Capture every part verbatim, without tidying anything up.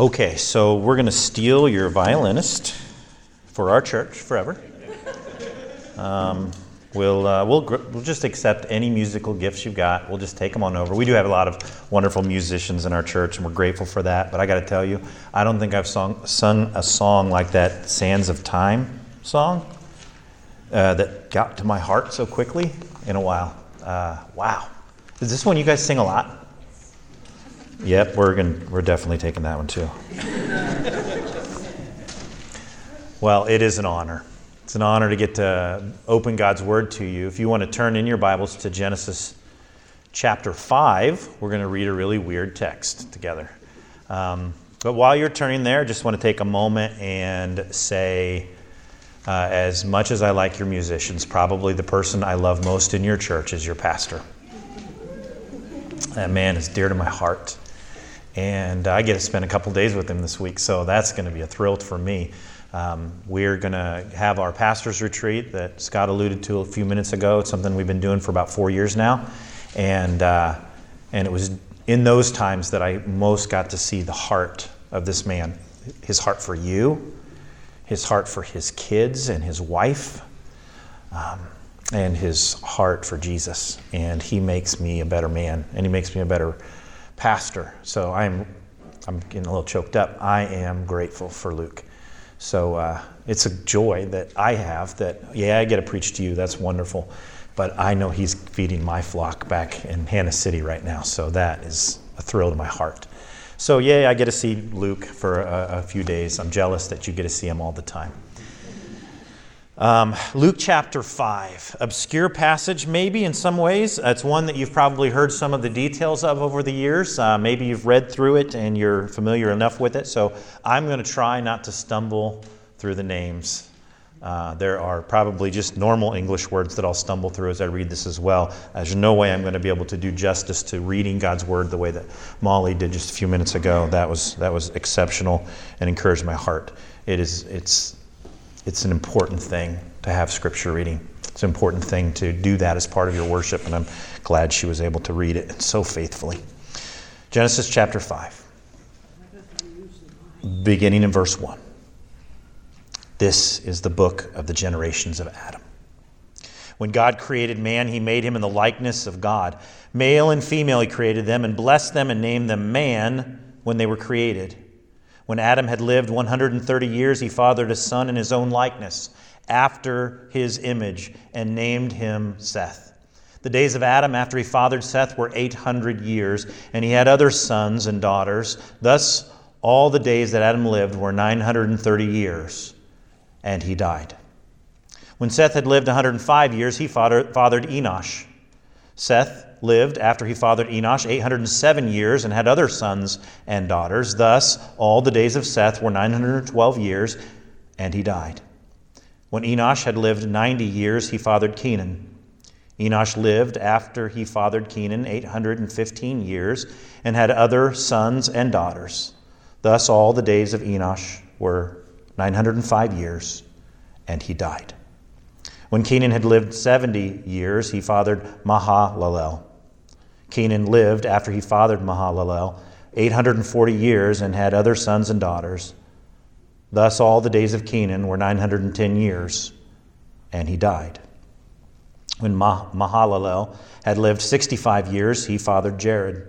Okay, so we're going to steal your violinist for our church forever. Um, we'll uh, we'll gr- we'll just accept any musical gifts you've got. We'll just take them on over. We do have a lot of wonderful musicians in our church, and we're grateful for that. But I got to tell you, I don't think I've sung, sung a song like that "Sands of Time" song uh, that got to my heart so quickly in a while. Uh, wow, is this one you guys sing a lot? Yep, we're gonna, we're definitely taking that one too. Well, it is an honor. It's an honor to get to open God's Word to you. If you want to turn in your Bibles to Genesis chapter five, we're going to read a really weird text together. Um, but while you're turning there, just want to take a moment and say, uh, as much as I like your musicians, probably the person I love most in your church is your pastor. That man is dear to my heart. And I get to spend a couple days with him this week, so that's going to be a thrill for me. Um, we're going to have our pastor's retreat that Scott alluded to a few minutes ago. It's something we've been doing for about four years now. And uh, and it was in those times that I most got to see the heart of this man, his heart for you, his heart for his kids and his wife, um, and his heart for Jesus. And he makes me a better man, and he makes me a better pastor. So I'm I'm getting a little choked up. I am grateful for Luke. So uh, it's a joy that I have that, yeah, I get to preach to you. That's wonderful. But I know he's feeding my flock back in Hannah City right now. So that is a thrill to my heart. So, yeah, I get to see Luke for a, a few days. I'm jealous that you get to see him all the time. Um, Luke chapter five, obscure passage maybe in some ways. It's one that you've probably heard some of the details of over the years. Uh, maybe you've read through it and you're familiar enough with it. So I'm going to try not to stumble through the names. Uh, there are probably just normal English words that I'll stumble through as I read this as well. There's no way I'm going to be able to do justice to reading God's Word the way that Molly did just a few minutes ago. That was that was exceptional and encouraged my heart. It is it's. It's an important thing to have scripture reading. It's an important thing to do that as part of your worship, and I'm glad she was able to read it so faithfully. Genesis chapter five, beginning in verse one. This is the book of the generations of Adam. When God created man, he made him in the likeness of God. Male and female he created them, and blessed them and named them man when they were created. When Adam had lived one hundred thirty years, he fathered a son in his own likeness, after his image, and named him Seth. The days of Adam after he fathered Seth were eight hundred years, and he had other sons and daughters. Thus, all the days that Adam lived were nine hundred thirty years, and he died. When Seth had lived one hundred five years, he fathered Enosh. Seth lived after he fathered Enosh eight hundred seven years and had other sons and daughters. Thus, all the days of Seth were nine hundred twelve years, and he died. When Enosh had lived ninety years, he fathered Kenan. Enosh lived after he fathered Kenan eight hundred fifteen years and had other sons and daughters. Thus, all the days of Enosh were nine hundred five years, and he died. When Kenan had lived seventy years, he fathered Mahalalel. Kenan lived after he fathered Mahalalel eight hundred forty years and had other sons and daughters. Thus all the days of Kenan were nine hundred ten years, and he died. When Mahalalel had lived sixty-five years, he fathered Jared.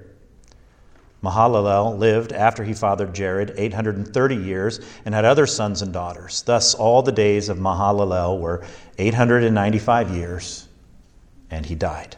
Mahalalel lived after he fathered Jared eight hundred thirty years and had other sons and daughters. Thus all the days of Mahalalel were eight hundred ninety-five years, and he died.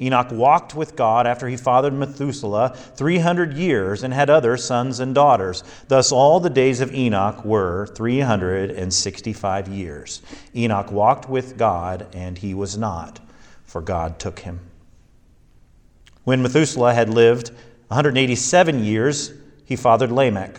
Enoch walked with God after he fathered Methuselah three hundred years and had other sons and daughters. Thus all the days of Enoch were three hundred sixty-five years. Enoch walked with God, and he was not, for God took him. When Methuselah had lived one hundred eighty-seven years, he fathered Lamech.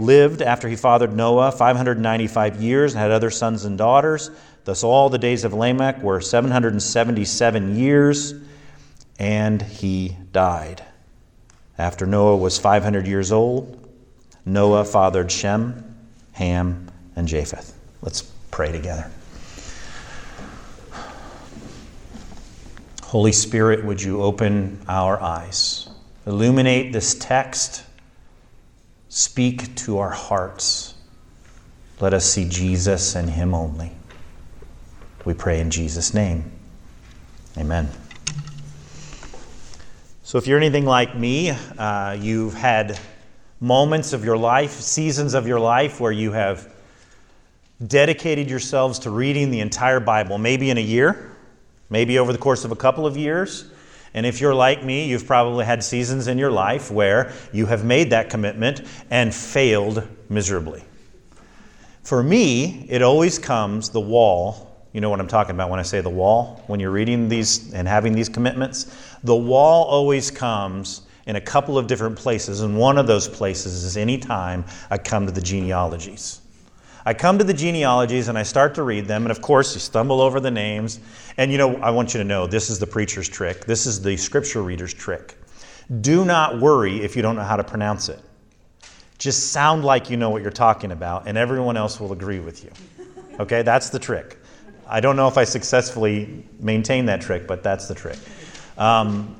lived after he fathered Noah five hundred ninety-five years and had other sons and daughters. Thus all the days of Lamech were seven hundred seventy-seven years, and he died. After Noah was five hundred years old, Noah fathered Shem, Ham, and Japheth. Let's pray together. Holy Spirit, would you open our eyes? Illuminate this text. Speak to our hearts. Let us see Jesus and Him only. We pray in Jesus' name. Amen. So if you're anything like me, uh, you've had moments of your life, seasons of your life where you have dedicated yourselves to reading the entire Bible, maybe in a year, maybe over the course of a couple of years. And if you're like me, you've probably had seasons in your life where you have made that commitment and failed miserably. For me, it always comes the wall. You know what I'm talking about when I say the wall, when you're reading these and having these commitments. The wall always comes in a couple of different places, and one of those places is any time I come to the genealogies. I come to the genealogies and I start to read them, and of course you stumble over the names. And you know, I want you to know, this is the preacher's trick. This is the scripture reader's trick. Do not worry if you don't know how to pronounce it. Just sound like you know what you're talking about, and everyone else will agree with you. Okay, that's the trick. I don't know if I successfully maintained that trick, but that's the trick. Um,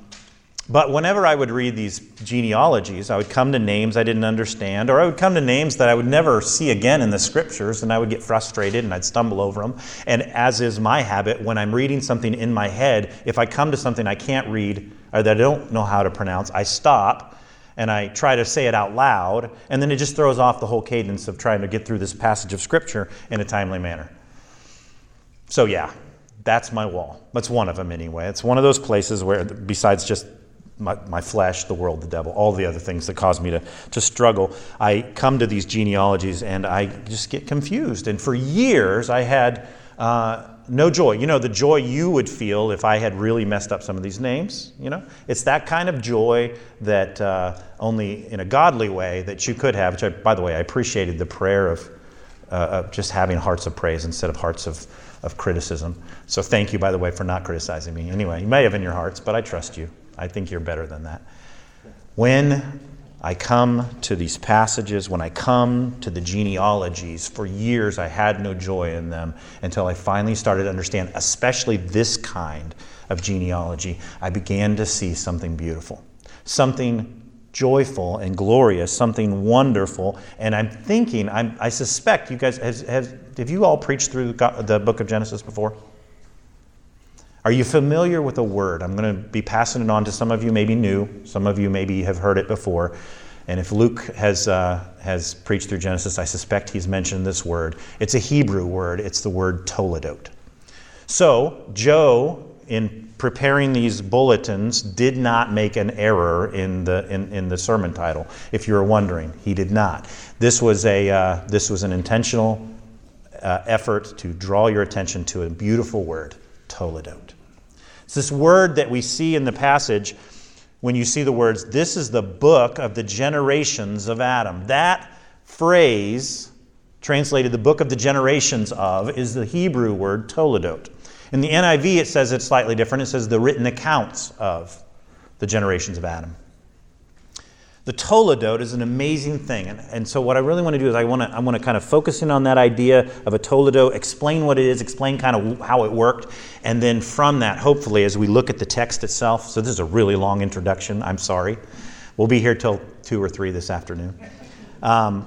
But whenever I would read these genealogies, I would come to names I didn't understand, or I would come to names that I would never see again in the scriptures, and I would get frustrated and I'd stumble over them. And as is my habit, when I'm reading something in my head, if I come to something I can't read or that I don't know how to pronounce, I stop and I try to say it out loud, and then it just throws off the whole cadence of trying to get through this passage of scripture in a timely manner. So yeah, that's my wall. That's one of them anyway. It's one of those places where, besides just My, my flesh, the world, the devil, all the other things that cause me to, to struggle, I come to these genealogies and I just get confused. And for years I had uh, no joy. You know, the joy you would feel if I had really messed up some of these names. You know, it's that kind of joy that uh, only in a godly way that you could have, which I, by the way, I appreciated the prayer of, uh, of just having hearts of praise instead of hearts of, of criticism. So thank you, by the way, for not criticizing me. Anyway, you may have in your hearts, but I trust you. I think you're better than that. When I come to these passages, when I come to the genealogies, for years I had no joy in them until I finally started to understand, especially this kind of genealogy. I began to see something beautiful, something joyful and glorious, something wonderful. And I'm thinking, I'm, I suspect you guys, have, have, have you all preached through the book of Genesis before? Are you familiar with a word? I'm going to be passing it on to some of you maybe new, some of you maybe have heard it before. And if Luke has uh, has preached through Genesis, I suspect he's mentioned this word. It's a Hebrew word. It's the word toledote. So Joe, in preparing these bulletins, did not make an error in the in, in the sermon title. If you were wondering, he did not. This was a uh, this was an intentional uh, effort to draw your attention to a beautiful word, toledote. It's this word that we see in the passage when you see the words, "This is the book of the generations of Adam." That phrase, translated the book of the generations of, is the Hebrew word toledot. In the N I V, it says it's slightly different. It says the written accounts of the generations of Adam. The toledot is an amazing thing. And, and so what I really want to do is I want to I want to kind of focus in on that idea of a toledot, explain what it is, explain kind of how it worked, and then from that, hopefully, as we look at the text itself, so this is a really long introduction, I'm sorry. We'll be here till two or three this afternoon. Um,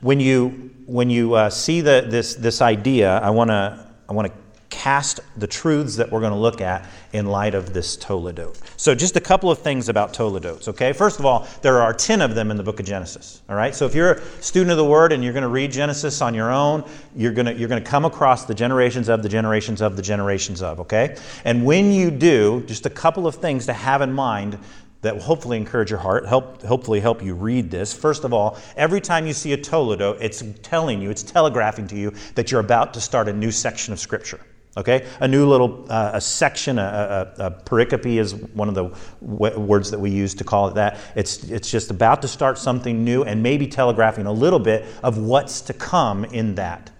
when you when you uh, see the, this this idea, I want to I want to cast the truths that we're going to look at in light of this toledote. So just a couple of things about toledotes, okay? First of all, there are ten of them in the book of Genesis, all right? So if you're a student of the Word and you're going to read Genesis on your own, you're going to, you're going to come across the generations of the generations of the generations of, okay? And when you do, just a couple of things to have in mind that will hopefully encourage your heart, help, hopefully help you read this. First of all, every time you see a toledote, it's telling you, it's telegraphing to you that you're about to start a new section of Scripture. Okay, a new little uh, a section, a, a, a pericope is one of the w- words that we use to call it that. It's it's just about to start something new and maybe telegraphing a little bit of what's to come in that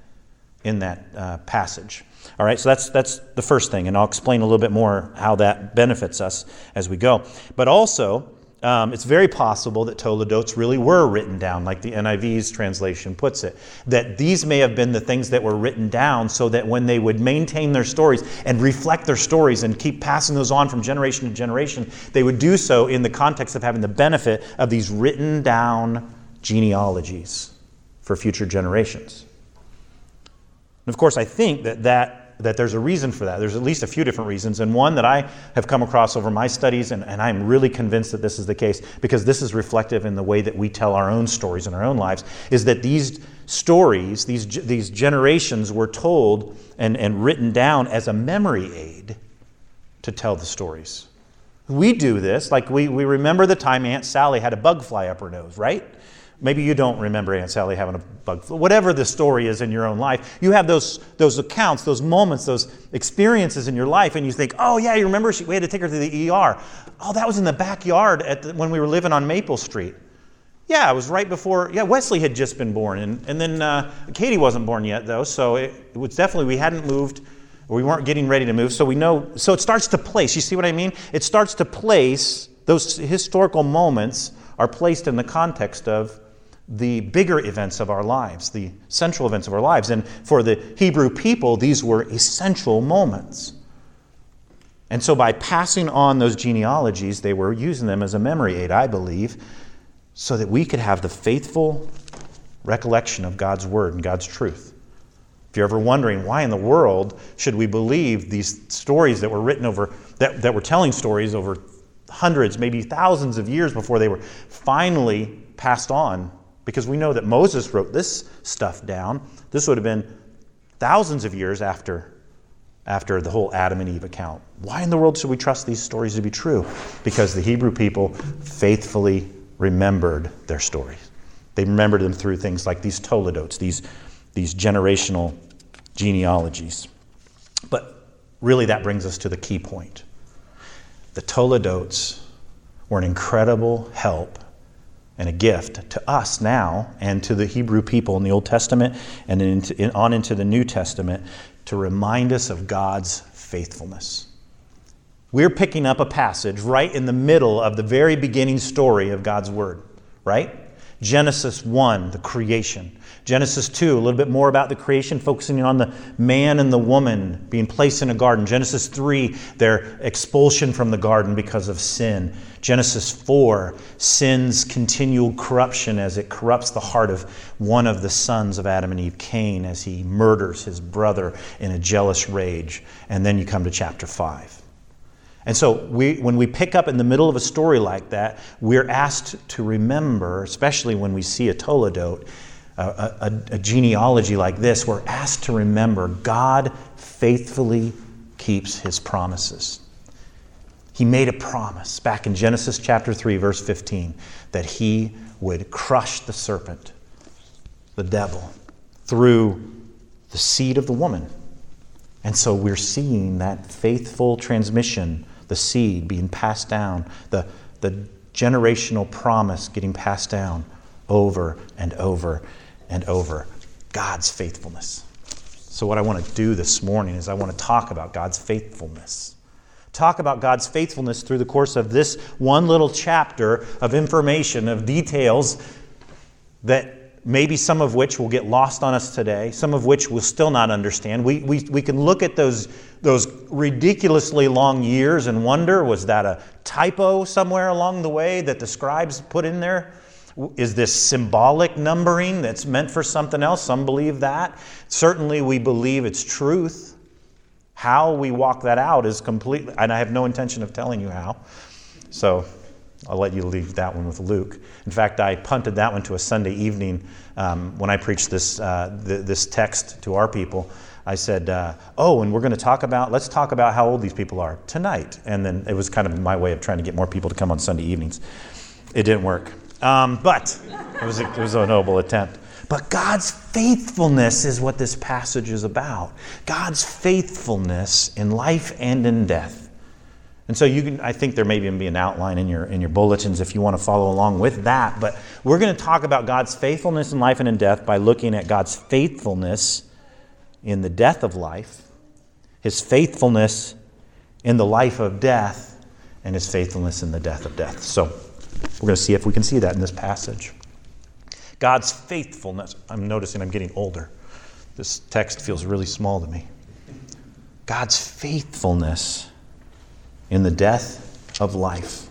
in that uh, passage. All right, so that's that's the first thing, and I'll explain a little bit more how that benefits us as we go. But also, um, it's very possible that toledotes really were written down, like the N I V's translation puts it, that these may have been the things that were written down so that when they would maintain their stories and reflect their stories and keep passing those on from generation to generation, they would do so in the context of having the benefit of these written down genealogies for future generations. And of course, I think that, that that there's a reason for that. There's at least a few different reasons, and one that I have come across over my studies, and, and I'm really convinced that this is the case because this is reflective in the way that we tell our own stories in our own lives, is that these stories, these these generations were told and, and written down as a memory aid to tell the stories. We do this, like we, we remember the time Aunt Sally had a bug fly up her nose, right? Maybe you don't remember Aunt Sally having a bug fly. Whatever the story is in your own life, you have those those accounts, those moments, those experiences in your life, and you think, oh yeah, you remember she, we had to take her to the E R. Oh, that was in the backyard at the, when we were living on Maple Street. Yeah, it was right before, yeah, Wesley had just been born, and, and then uh, Katie wasn't born yet, though, so it, it was definitely, we hadn't moved, or we weren't getting ready to move, so we know, so it starts to place, you see what I mean? It starts to place, those historical moments are placed in the context of the bigger events of our lives, the central events of our lives. And for the Hebrew people, these were essential moments. And so by passing on those genealogies, they were using them as a memory aid, I believe, so that we could have the faithful recollection of God's word and God's truth. If you're ever wondering why in the world should we believe these stories that were written over, that, that were telling stories over hundreds, maybe thousands of years before they were finally passed on, because we know that Moses wrote this stuff down. This would have been thousands of years after, after the whole Adam and Eve account. Why in the world should we trust these stories to be true? Because the Hebrew people faithfully remembered their stories. They remembered them through things like these toledotes, these, these generational genealogies. But really that brings us to the key point. The toledotes were an incredible help and a gift to us now and to the Hebrew people in the Old Testament and into, on into the New Testament to remind us of God's faithfulness. We're picking up a passage right in the middle of the very beginning story of God's Word, right? Genesis one, the creation. Genesis two, a little bit more about the creation, focusing on the man and the woman being placed in a garden. Genesis three, their expulsion from the garden because of sin. Genesis four, sin's continual corruption as it corrupts the heart of one of the sons of Adam and Eve, Cain, as he murders his brother in a jealous rage. And then you come to chapter five. And so we, when we pick up in the middle of a story like that, we're asked to remember, especially when we see a toledote, a, a, a genealogy like this, we're asked to remember God faithfully keeps his promises. He made a promise back in Genesis chapter three, verse fifteen, that he would crush the serpent, the devil, through the seed of the woman. And so we're seeing that faithful transmission, the seed being passed down, the, the generational promise getting passed down over and over and over. God's faithfulness. So what I want to do this morning is I want to talk about God's faithfulness. Talk about God's faithfulness through the course of this one little chapter of information, of details that maybe some of which will get lost on us today, some of which we'll still not understand. We we we can look at those those ridiculously long years and wonder, was that a typo somewhere along the way that the scribes put in there? Is this symbolic numbering that's meant for something else? Some believe that. Certainly we believe it's truth. How we walk that out is completely, and I have no intention of telling you how, so I'll let you leave that one with Luke. In fact, I punted that one to a Sunday evening um, when I preached this uh, th- this text to our people. I said, uh, oh, and we're going to talk about, let's talk about how old these people are tonight. And then it was kind of my way of trying to get more people to come on Sunday evenings. It didn't work. Um, but it was, a, it was a noble attempt. But God's faithfulness is what this passage is about. God's faithfulness in life and in death. And so you can, I think there may even be an outline in your in your bulletins if you want to follow along with that. But we're going to talk about God's faithfulness in life and in death by looking at God's faithfulness in the death of life, his faithfulness in the life of death, and his faithfulness in the death of death. So we're going to see if we can see that in this passage. God's faithfulness. I'm noticing I'm getting older. This text feels really small to me. God's faithfulness in the death of life.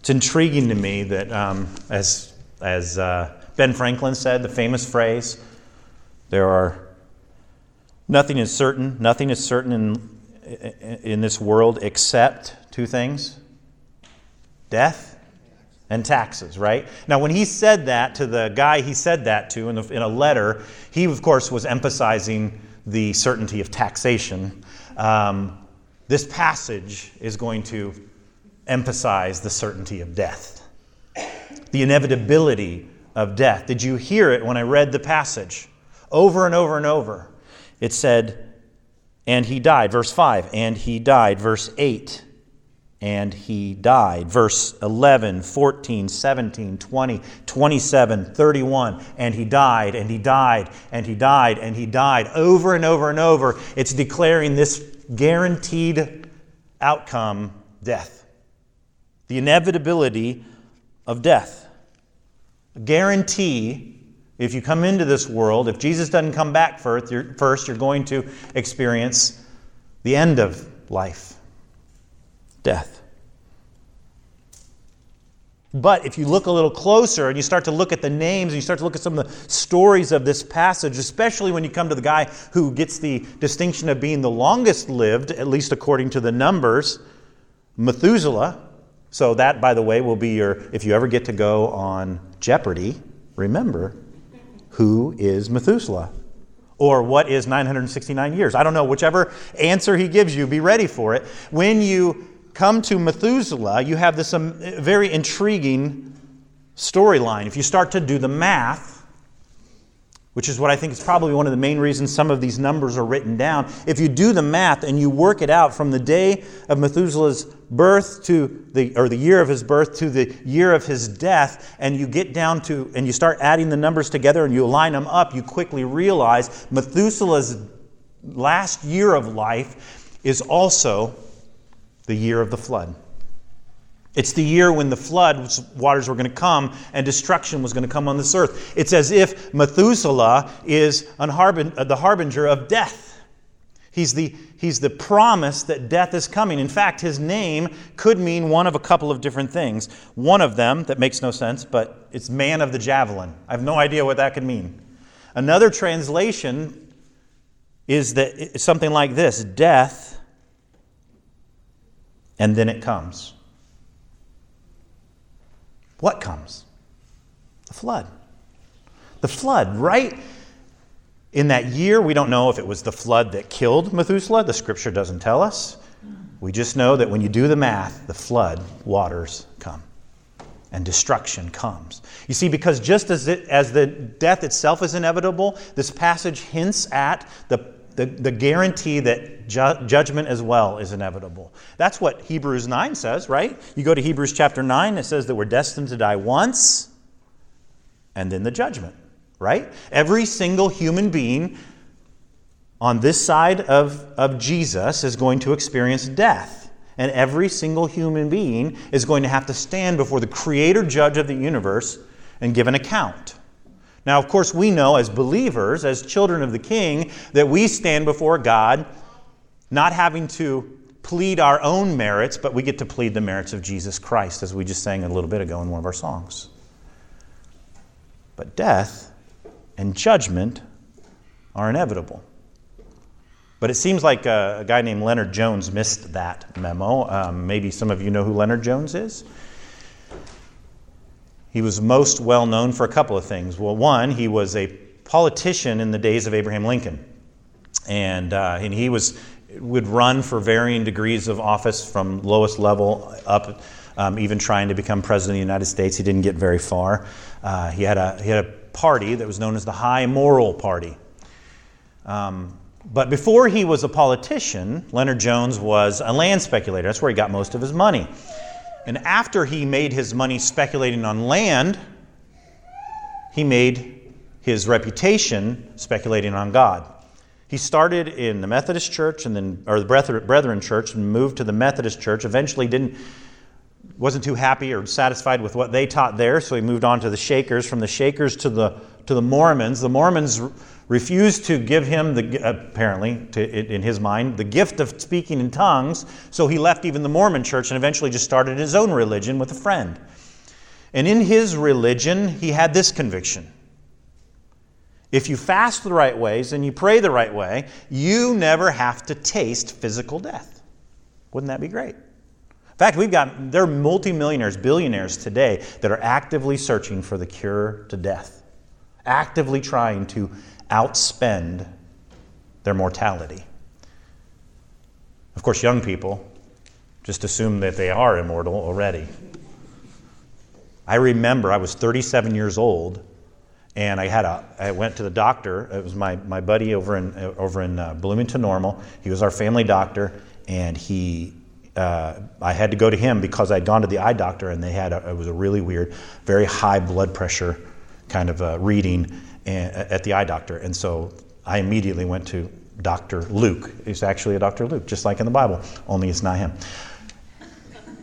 It's intriguing to me that, um, as as uh, Ben Franklin said, the famous phrase, there are nothing is certain, nothing is certain in, in this world except two things, death and taxes, right? Now, when he said that to the guy he said that to in, the, in a letter, he, of course, was emphasizing the certainty of taxation. Um, this passage is going to emphasize the certainty of death, the inevitability of death. Did you hear it when I read the passage? Over and over and over. It said, and he died, verse five, and he died, verse eight. And he died. Verse eleven, fourteen, seventeen, twenty, twenty-seven, thirty-one. And he died, and he died, and he died, and he died. Over and over and over, it's declaring this guaranteed outcome, death. The inevitability of death. A guarantee, if you come into this world, if Jesus doesn't come back first, you're, first, you're going to experience the end of life. Death. But if you look a little closer and you start to look at the names and you start to look at some of the stories of this passage, especially when you come to the guy who gets the distinction of being the longest lived, at least according to the numbers, Methuselah. So that, by the way, will be your, if you ever get to go on Jeopardy, remember, who is Methuselah? Or what is nine hundred sixty-nine years? I don't know. Whichever answer he gives you, be ready for it. When you come to Methuselah, you have this um, very intriguing storyline. If you start to do the math, which is what I think is probably one of the main reasons some of these numbers are written down, if you do the math and you work it out from the day of Methuselah's birth to the, or the year of his birth to the year of his death, and you get down to, and you start adding the numbers together and you line them up, you quickly realize Methuselah's last year of life is also the year of the flood. It's the year when the flood waters were going to come and destruction was going to come on this earth. It's as if Methuselah is an harbin- the harbinger of death. He's the, he's the promise that death is coming. In fact, his name could mean one of a couple of different things. One of them, that makes no sense, but it's man of the javelin. I have no idea what that could mean. Another translation is that something like this, death, and then it comes. What comes? The flood. The flood, right? In that year, we don't know if it was the flood that killed Methuselah. The scripture doesn't tell us. We just know that when you do the math, the flood waters come and destruction comes. You see, because just as it, as the death itself is inevitable, this passage hints at the The, the guarantee that ju- judgment as well is inevitable. That's what Hebrews nine says, right? You go to Hebrews chapter nine, it says that we're destined to die once and then the judgment, right? Every single human being on this side of, of Jesus is going to experience death. And every single human being is going to have to stand before the creator judge of the universe and give an account. Now, of course, we know as believers, as children of the King, that we stand before God not having to plead our own merits, but we get to plead the merits of Jesus Christ, as we just sang a little bit ago in one of our songs. But death and judgment are inevitable. But it seems like a, a guy named Leonard Jones missed that memo. Um, maybe some of you know who Leonard Jones is. He was most well known for a couple of things. Well, one, he was a politician in the days of Abraham Lincoln. And, uh, and he was would run for varying degrees of office from lowest level up, um, even trying to become president of the United States. He didn't get very far. Uh, he had a he had a party that was known as the High Moral Party. Um, but before he was a politician, Leonard Jones was a land speculator. That's where he got most of his money. And after he made his money speculating on land, he made his reputation speculating on God. He started in the Methodist Church and then, or the Brethren Church, and moved to the Methodist Church. Eventually, didn't wasn't too happy or satisfied with what they taught there, so he moved on to the Shakers. From the Shakers to the to the Mormons. The Mormons refused to give him the apparently, to, in his mind, the gift of speaking in tongues. So he left even the Mormon Church and eventually just started his own religion with a friend. And in his religion, he had this conviction. If you fast the right ways and you pray the right way, you never have to taste physical death. Wouldn't that be great? In fact, we've got, there are multimillionaires, billionaires today that are actively searching for the cure to death, actively trying to outspend their mortality. Of course, young people just assume that they are immortal already. I remember I was thirty-seven years old. And I had a, I went to the doctor. It was my, my buddy over in over in uh, Bloomington Normal. He was our family doctor, and he, uh, I had to go to him because I'd gone to the eye doctor, and they had a, it was a really weird, very high blood pressure, kind of uh, reading, and, at the eye doctor. And so I immediately went to Doctor Luke. He's actually a Doctor Luke, just like in the Bible, only it's not him.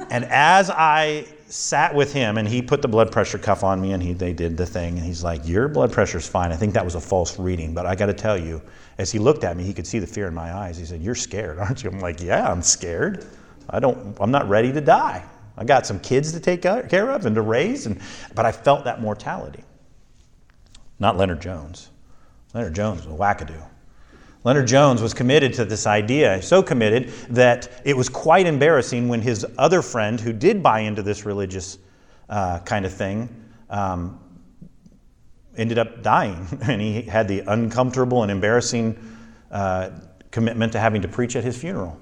And as I sat with him, and he put the blood pressure cuff on me, and he they did the thing, and he's like, your blood pressure's fine. I think that was a false reading, but I got to tell you, as he looked at me, he could see the fear in my eyes. He said, you're scared, aren't you? I'm like, yeah, I'm scared. I don't, I'm not ready to die. I got some kids to take care of and to raise, and but I felt that mortality. Not Leonard Jones. Leonard Jones was a wackadoo. Leonard Jones was committed to this idea, so committed that it was quite embarrassing when his other friend, who did buy into this religious uh, kind of thing, um, ended up dying. And he had the uncomfortable and embarrassing uh, commitment to having to preach at his funeral,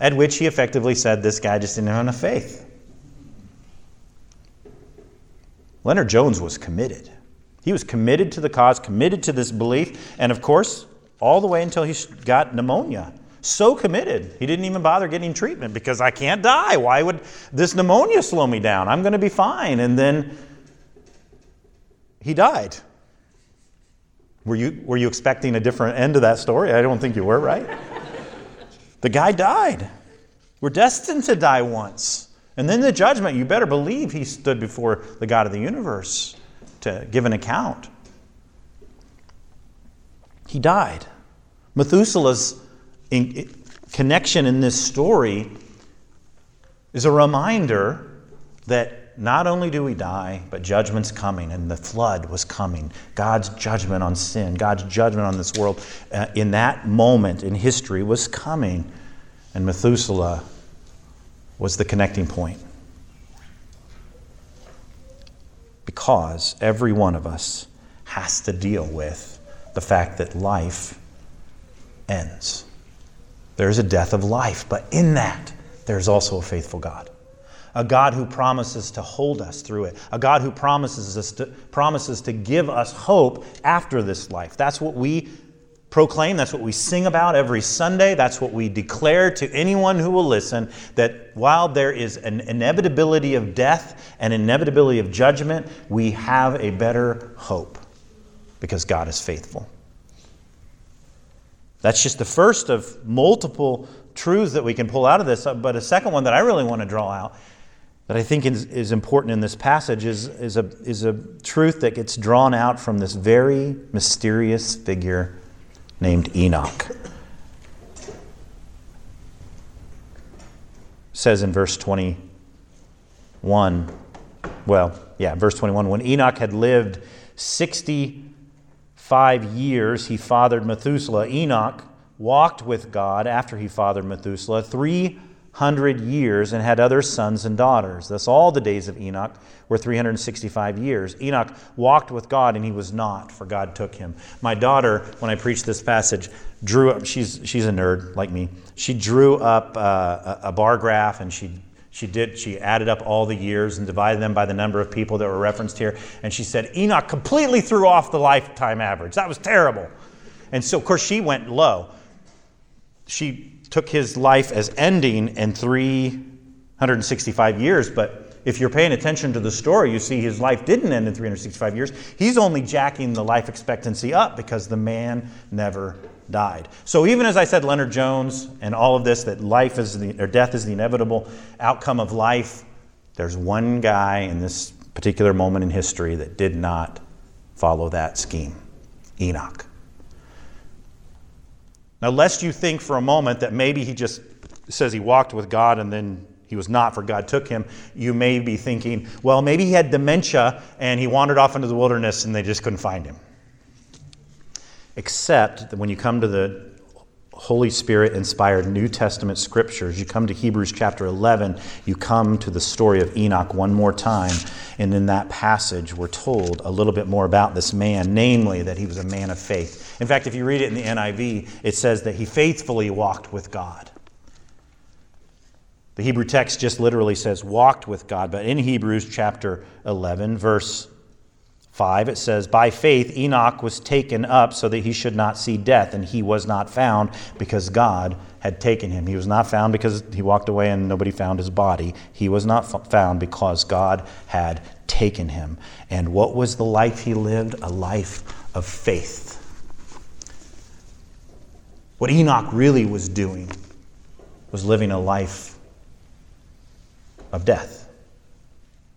at which he effectively said, this guy just didn't have enough faith. Leonard Jones was committed. He was committed to the cause, committed to this belief, and of course, all the way until he got pneumonia. So committed, he didn't even bother getting treatment because I can't die. Why would this pneumonia slow me down? I'm going to be fine. And then he died. Were you were you expecting a different end to that story? I don't think you were, right? The guy died. We're destined to die once. And then the judgment, you better believe he stood before the God of the universe to give an account. He died. Methuselah's in, in, connection in this story is a reminder that not only do we die, but judgment's coming, and the flood was coming. God's judgment on sin, God's judgment on this world, uh, in that moment in history was coming, and Methuselah was the connecting point. Because every one of us has to deal with the fact that life ends. There's a death of life, but in that, there's also a faithful God. A God who promises to hold us through it. A God who promises us to, promises to give us hope after this life. That's what we proclaim. That's what we sing about every Sunday. That's what we declare to anyone who will listen, that while there is an inevitability of death and inevitability of judgment, we have a better hope. Because God is faithful. That's just the first of multiple truths that we can pull out of this. But a second one that I really want to draw out, that I think is, is important in this passage, is, is, a, is a truth that gets drawn out from this very mysterious figure named Enoch. It says in verse twenty-one, well, yeah, verse twenty-one, when Enoch had lived sixty Five years, he fathered Methuselah. Enoch walked with God after he fathered Methuselah three hundred years and had other sons and daughters. Thus all the days of Enoch were three hundred sixty-five years. Enoch walked with God and he was not, for God took him. My daughter, when I preached this passage, drew up, she's she's a nerd like me, she drew up uh, a bar graph and she She did. She added up all the years and divided them by the number of people that were referenced here. And she said, Enoch completely threw off the lifetime average. That was terrible. And so, of course, she went low. She took his life as ending in three hundred sixty-five years. But if you're paying attention to the story, you see his life didn't end in three hundred sixty-five years. He's only jacking the life expectancy up because the man never died. So even as I said, Leonard Jones and all of this, that life is the, or death is the inevitable outcome of life, there's one guy in this particular moment in history that did not follow that scheme: Enoch. Now, lest you think for a moment that maybe he just says he walked with God and then he was not, for God took him, you may be thinking, well, maybe he had dementia and he wandered off into the wilderness and they just couldn't find him. Except that when you come to the Holy Spirit-inspired New Testament scriptures, you come to Hebrews chapter eleven, you come to the story of Enoch one more time, and in that passage we're told a little bit more about this man, namely that he was a man of faith. In fact, if you read it in the N I V, it says that he faithfully walked with God. The Hebrew text just literally says walked with God, but in Hebrews chapter eleven, verse five, it says, by faith Enoch was taken up so that he should not see death, and he was not found because God had taken him. He was not found because he walked away and nobody found his body. He was not found because God had taken him. And what was the life he lived? A life of faith. What Enoch really was doing was living a life of death,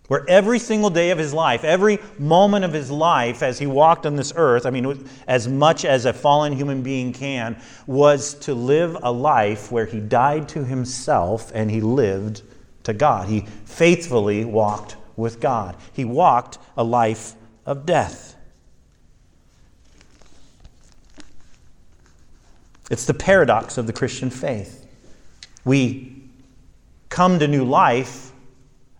where every single day of his life, every moment of his life as he walked on this earth, I mean, as much as a fallen human being can, was to live a life where he died to himself and he lived to God. He faithfully walked with God. He walked a life of death. It's the paradox of the Christian faith. We come to new life,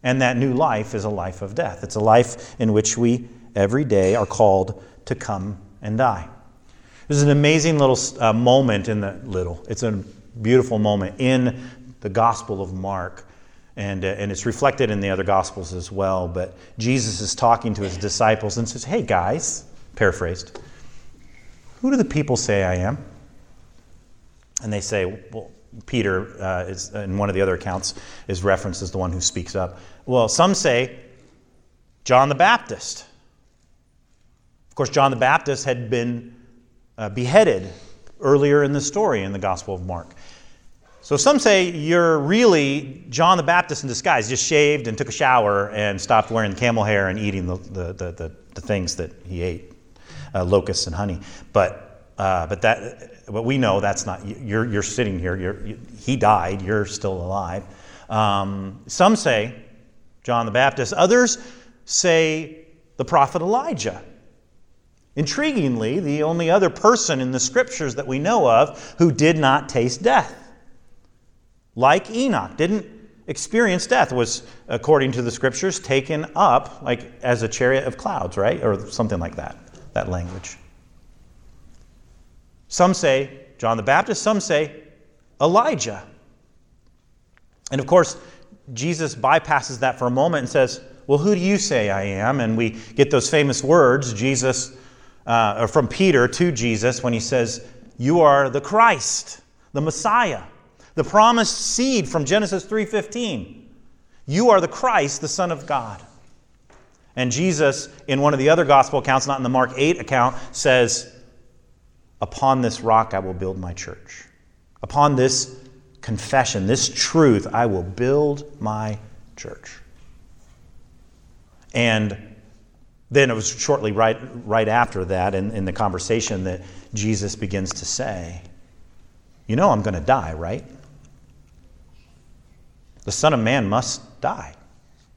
and that new life is a life of death. It's a life in which we every day are called to come and die. There's an amazing little uh, moment in the little. It's a beautiful moment in the Gospel of Mark, and uh, and it's reflected in the other Gospels as well. But Jesus is talking to his disciples and says, "Hey guys," paraphrased, "who do the people say I am?" And they say, "Well." Peter, uh, is, in one of the other accounts, is referenced as the one who speaks up. Well, some say John the Baptist. Of course, John the Baptist had been uh, beheaded earlier in the story in the Gospel of Mark. So some say you're really John the Baptist in disguise, just shaved and took a shower and stopped wearing camel hair and eating the, the, the, the, the things that he ate, uh, locusts and honey. But Uh, but that, but we know that's not. You're you're sitting here. You're, you, he died. You're still alive. Um, some say John the Baptist. Others say the prophet Elijah. Intriguingly, the only other person in the scriptures that we know of who did not taste death, like Enoch, didn't experience death, was, according to the scriptures, taken up like as a chariot of clouds, right, or something like that. That language. Some say John the Baptist, some say Elijah. And of course, Jesus bypasses that for a moment and says, well, who do you say I am? And we get those famous words Jesus, uh, or from Peter to Jesus when he says, you are the Christ, the Messiah, the promised seed from Genesis three fifteen. You are the Christ, the Son of God. And Jesus, in one of the other gospel accounts, not in the Mark eight account, says, upon this rock I will build my church. Upon this confession, this truth, I will build my church. And then it was shortly right, right after that in, in the conversation that Jesus begins to say, you know I'm going to die, right? The Son of Man must die.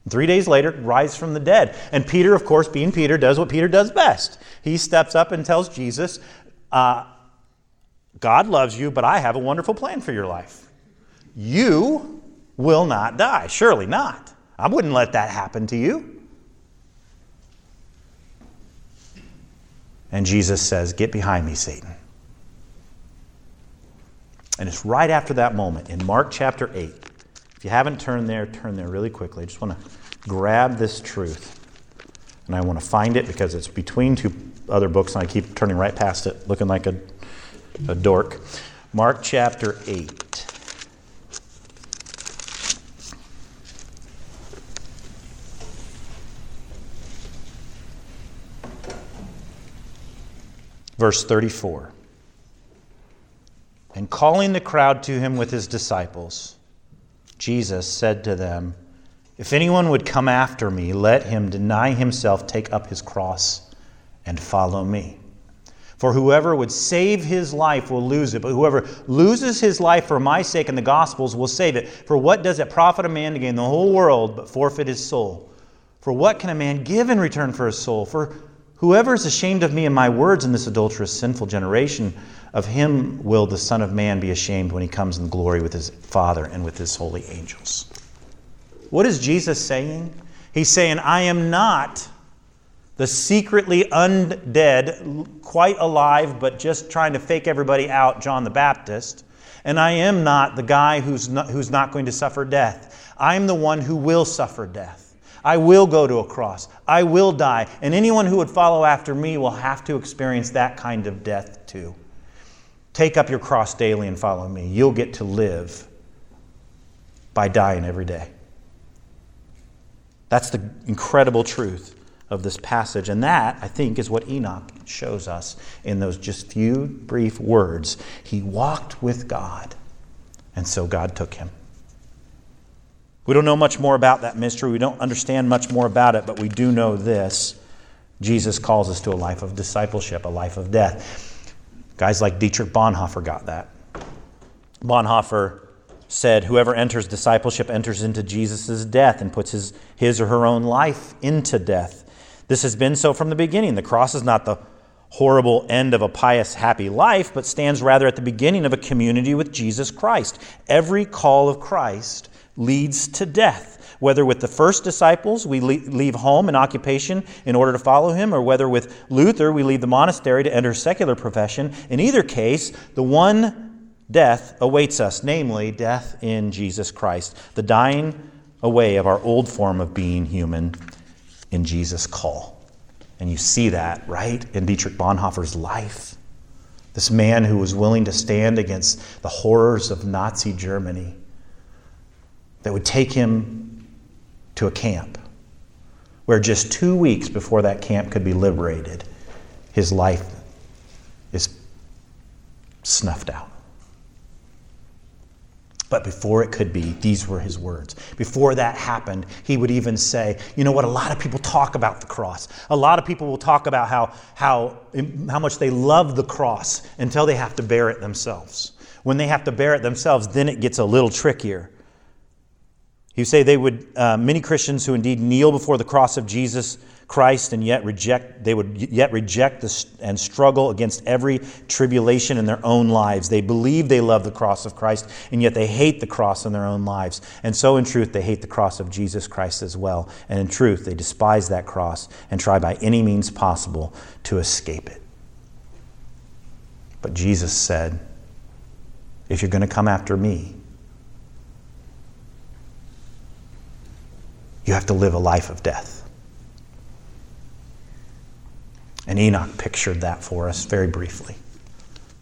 Three days later, rise from the dead. And Peter, of course, being Peter, does what Peter does best. He steps up and tells Jesus, Uh, God loves you, but I have a wonderful plan for your life. You will not die. Surely not. I wouldn't let that happen to you. And Jesus says, get behind me, Satan. And it's right after that moment in Mark chapter eight. If you haven't turned there, turn there really quickly. I just want to grab this truth. And I want to find it because it's between two other books and I keep turning right past it, looking like a, a dork. Mark chapter eight. Verse thirty-four. And calling the crowd to him with his disciples, Jesus said to them, if anyone would come after me, let him deny himself, take up his cross, and follow me. For whoever would save his life will lose it, but whoever loses his life for my sake and the gospel's will save it. For what does it profit a man to gain the whole world but forfeit his soul? For what can a man give in return for his soul? For whoever is ashamed of me and my words in this adulterous, sinful generation, of him will the Son of Man be ashamed when he comes in glory with his Father and with his holy angels. What is Jesus saying? He's saying, I am not the secretly undead, quite alive, but just trying to fake everybody out, John the Baptist. And I am not the guy who's not, who's not going to suffer death. I'm the one who will suffer death. I will go to a cross. I will die. And anyone who would follow after me will have to experience that kind of death too. Take up your cross daily and follow me. You'll get to live by dying every day. That's the incredible truth of this passage. And that, I think, is what Enoch shows us in those just few brief words. He walked with God, and so God took him. We don't know much more about that mystery. We don't understand much more about it, but we do know this. Jesus calls us to a life of discipleship, a life of death. Guys like Dietrich Bonhoeffer got that. Bonhoeffer said, whoever enters discipleship enters into Jesus' death and puts his, his or her own life into death. This has been so from the beginning. The cross is not the horrible end of a pious, happy life, but stands rather at the beginning of a community with Jesus Christ. Every call of Christ leads to death, whether with the first disciples we leave home and occupation in order to follow him, or whether with Luther we leave the monastery to enter secular profession. In either case, the one death awaits us, namely death in Jesus Christ, the dying away of our old form of being human in Jesus' call. And you see that, right, in Dietrich Bonhoeffer's life. This man who was willing to stand against the horrors of Nazi Germany that would take him to a camp where just two weeks before that camp could be liberated, his life is snuffed out. But before it could be, these were his words. Before that happened, he would even say, you know what, a lot of people talk about the cross. A lot of people will talk about how, how, how much they love the cross until they have to bear it themselves. When they have to bear it themselves, then it gets a little trickier. He would say they would, uh, many Christians who indeed kneel before the cross of Jesus Christ and yet reject, they would yet reject this and struggle against every tribulation in their own lives. They believe they love the cross of Christ and yet they hate the cross in their own lives. And so in truth, they hate the cross of Jesus Christ as well. And in truth, they despise that cross and try by any means possible to escape it. But Jesus said, if you're going to come after me, you have to live a life of death. And Enoch pictured that for us very briefly.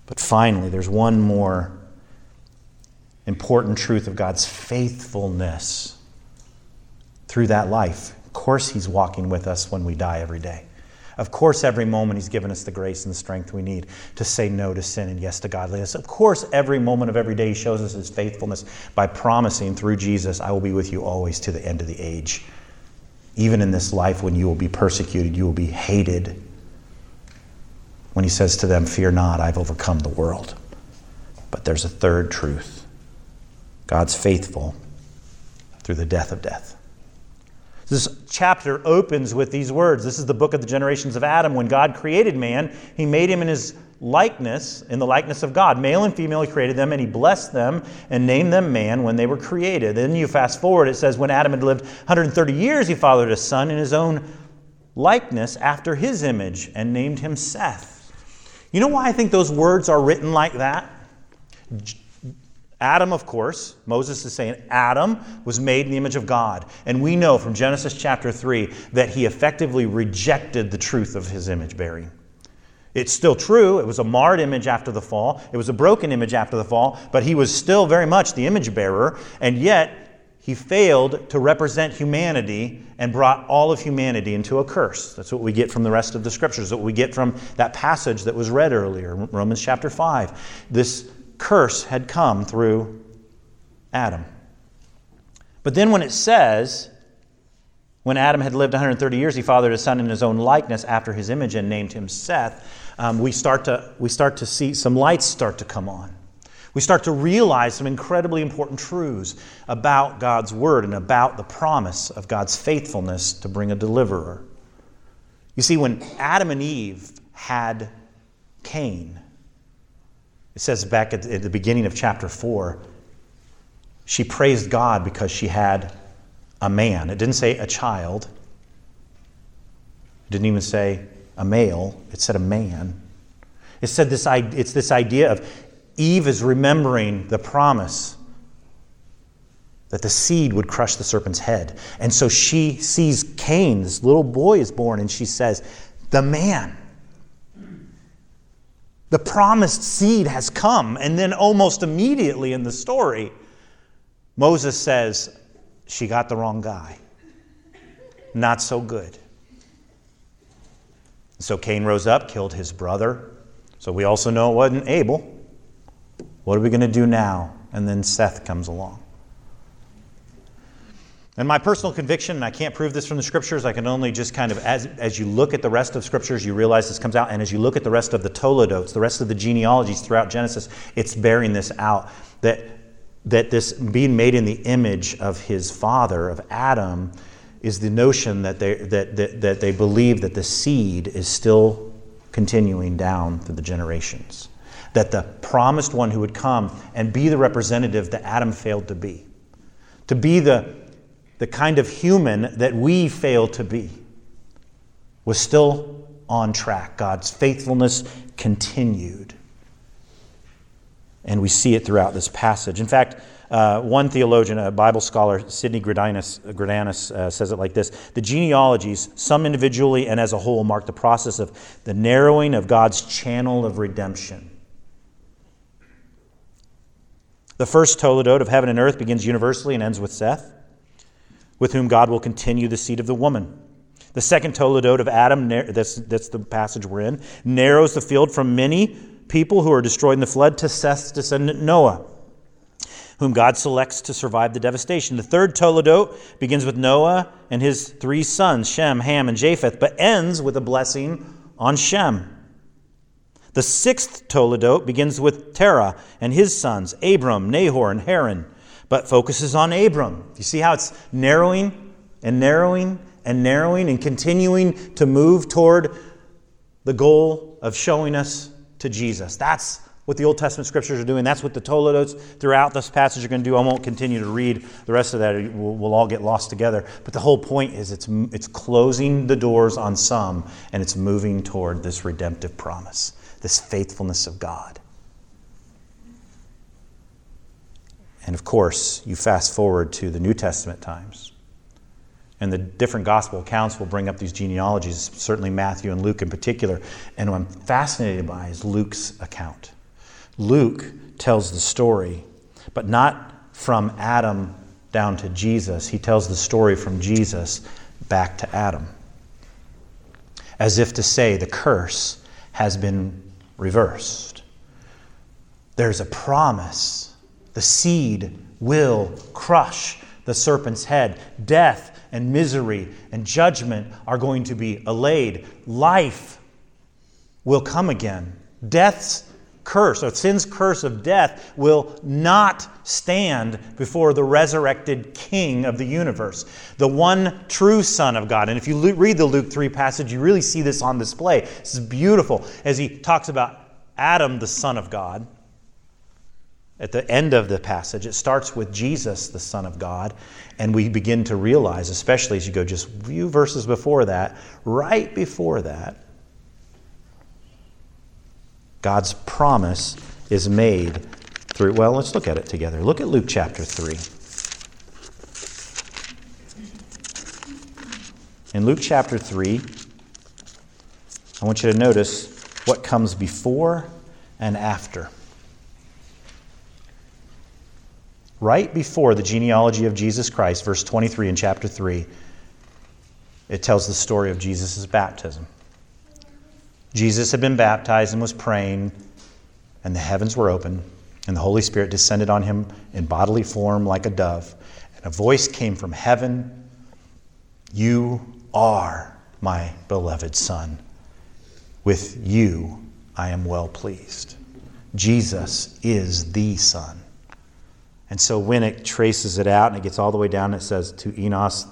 But finally, there's one more important truth of God's faithfulness through that life. Of course, he's walking with us when we die every day. Of course, every moment he's given us the grace and the strength we need to say no to sin and yes to godliness. Of course, every moment of every day he shows us his faithfulness by promising through Jesus, I will be with you always to the end of the age. Even in this life when you will be persecuted, you will be hated. When he says to them, fear not, I've overcome the world. But there's a third truth. God's faithful through the death of death. This chapter opens with these words. This is the book of the generations of Adam. When God created man, he made him in his likeness, in the likeness of God. Male and female he created them, and he blessed them and named them man when they were created. Then you fast forward, it says, when Adam had lived one hundred thirty years, he fathered a son in his own likeness after his image and named him Seth. You know why I think those words are written like that? Adam, of course, Moses is saying Adam was made in the image of God. And we know from Genesis chapter three that he effectively rejected the truth of his image bearing. It's still true. It was a marred image after the fall. It was a broken image after the fall. But he was still very much the image bearer. And yet he failed to represent humanity and brought all of humanity into a curse. That's what we get from the rest of the scriptures. That's what we get from that passage that was read earlier, Romans chapter five. This curse had come through Adam. But then when it says, when Adam had lived one hundred thirty years, he fathered a son in his own likeness after his image and named him Seth, um, we start to we start to see some lights start to come on. We start to realize some incredibly important truths about God's word and about the promise of God's faithfulness to bring a deliverer. You see, when Adam and Eve had Cain, it says back at the beginning of chapter four, she praised God because she had a man. It didn't say a child. It didn't even say a male. It said a man. It said this, it's this idea of Eve is remembering the promise that the seed would crush the serpent's head. And so she sees Cain, this little boy is born, and she says, the man. The promised seed has come. And then almost immediately in the story, Moses says, she got the wrong guy. Not so good. So Cain rose up, killed his brother. So we also know it wasn't Abel. What are we going to do now? And then Seth comes along. And my personal conviction, and I can't prove this from the scriptures, I can only just kind of, as as you look at the rest of scriptures, you realize this comes out, and as you look at the rest of the toledotes, the rest of the genealogies throughout Genesis, it's bearing this out, that that this being made in the image of his father, of Adam, is the notion that they that that, that they believe that the seed is still continuing down through the generations, that the promised one who would come and be the representative that Adam failed to be, to be the the kind of human that we fail to be, was still on track. God's faithfulness continued. And we see it throughout this passage. In fact, uh, one theologian, a Bible scholar, Sidney Gridanus, Gridanus uh, says it like this: the genealogies, some individually and as a whole, mark the process of the narrowing of God's channel of redemption. The first toledote of heaven and earth begins universally and ends with Seth, with whom God will continue the seed of the woman. The second toledote of Adam, that's, that's the passage we're in, narrows the field from many people who are destroyed in the flood to Seth's descendant Noah, whom God selects to survive the devastation. The third toledote begins with Noah and his three sons, Shem, Ham, and Japheth, but ends with a blessing on Shem. The sixth toledote begins with Terah and his sons, Abram, Nahor, and Haran, but focuses on Abram. You see how it's narrowing and narrowing and narrowing and continuing to move toward the goal of showing us to Jesus. That's what the Old Testament scriptures are doing. That's what the toledotes throughout this passage are going to do. I won't continue to read the rest of that. We'll, we'll all get lost together. But the whole point is it's, it's closing the doors on some, and it's moving toward this redemptive promise, this faithfulness of God. And of course, you fast forward to the New Testament times. And the different gospel accounts will bring up these genealogies, certainly Matthew and Luke in particular. And what I'm fascinated by is Luke's account. Luke tells the story, but not from Adam down to Jesus. He tells the story from Jesus back to Adam, as if to say the curse has been reversed. There's a promise. The seed will crush the serpent's head. Death and misery and judgment are going to be allayed. Life will come again. Death's curse, or sin's curse of death, will not stand before the resurrected King of the universe, the one true Son of God. And if you read the Luke three passage, you really see this on display. This is beautiful as he talks about Adam, the Son of God. At the end of the passage, it starts with Jesus, the Son of God, and we begin to realize, especially as you go just a few verses before that, right before that, God's promise is made through, well, let's look at it together. Look at Luke chapter three. In Luke chapter three, I want you to notice what comes before and after. Right before the genealogy of Jesus Christ, verse twenty-three in chapter three, it tells the story of Jesus' baptism. Jesus had been baptized and was praying, and the heavens were open, and the Holy Spirit descended on him in bodily form like a dove. And a voice came from heaven, "You are my beloved Son. With you I am well pleased." Jesus is the Son. And so when it traces it out and it gets all the way down, it says to Enosh,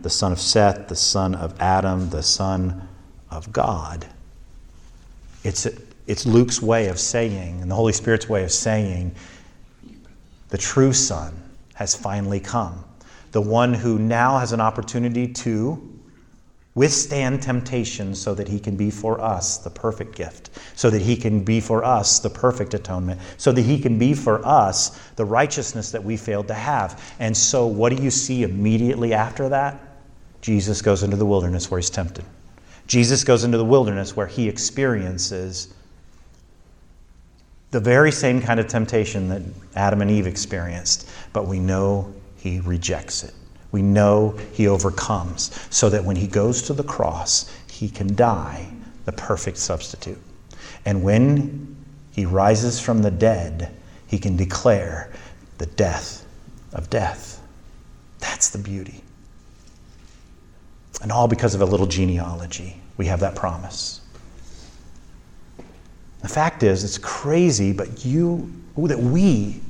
the son of Seth, the son of Adam, the Son of God. It's it's Luke's way of saying, and the Holy Spirit's way of saying, the true Son has finally come. The one who now has an opportunity to withstand temptation so that he can be for us the perfect gift, so that he can be for us the perfect atonement, so that he can be for us the righteousness that we failed to have. And so what do you see immediately after that? Jesus goes into the wilderness where he's tempted. Jesus goes into the wilderness where he experiences the very same kind of temptation that Adam and Eve experienced, but we know he rejects it. We know he overcomes, so that when he goes to the cross, he can die the perfect substitute. And when he rises from the dead, he can declare the death of death. That's the beauty. And all because of a little genealogy, we have that promise. The fact is, it's crazy, but you, that we,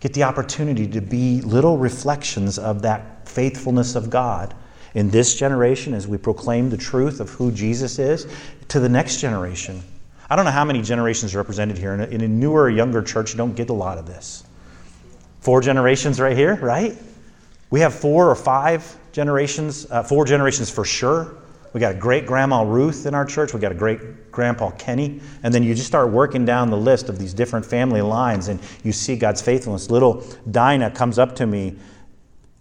get the opportunity to be little reflections of that faithfulness of God in this generation as we proclaim the truth of who Jesus is to the next generation. I don't know how many generations are represented here. In a, in a newer or younger church, you don't get a lot of this. Four generations right here, right? We have four or five generations, uh, four generations for sure. We got a great grandma Ruth in our church. We got a great grandpa Kenny. And then you just start working down the list of these different family lines and you see God's faithfulness. Little Dinah comes up to me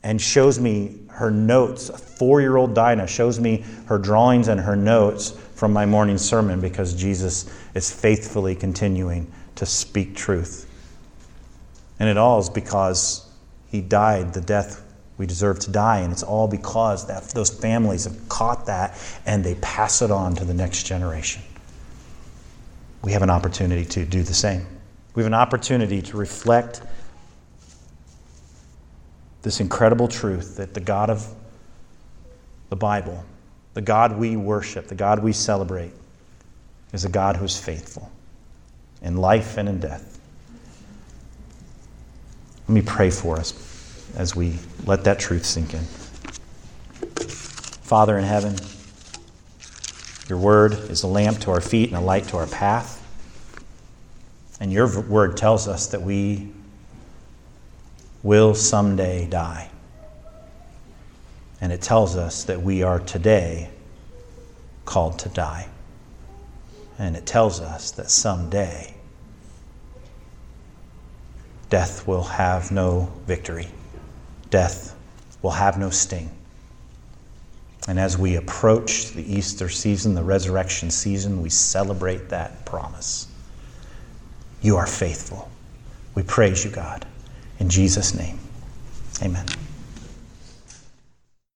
and shows me her notes. A four-year-old Dinah shows me her drawings and her notes from my morning sermon because Jesus is faithfully continuing to speak truth. And it all is because he died the death we deserve to die, and it's all because that those families have caught that and they pass it on to the next generation. We have an opportunity to do the same. We have an opportunity to reflect this incredible truth that the God of the Bible, the God we worship, the God we celebrate, is a God who is faithful in life and in death. Let me pray for us as we let that truth sink in. Father in heaven, your word is a lamp to our feet and a light to our path. And your word tells us that we will someday die. And it tells us that we are today called to die. And it tells us that someday death will have no victory. Death will have no sting. And as we approach the Easter season, the resurrection season, we celebrate that promise. You are faithful. We praise you, God. In Jesus' name, amen.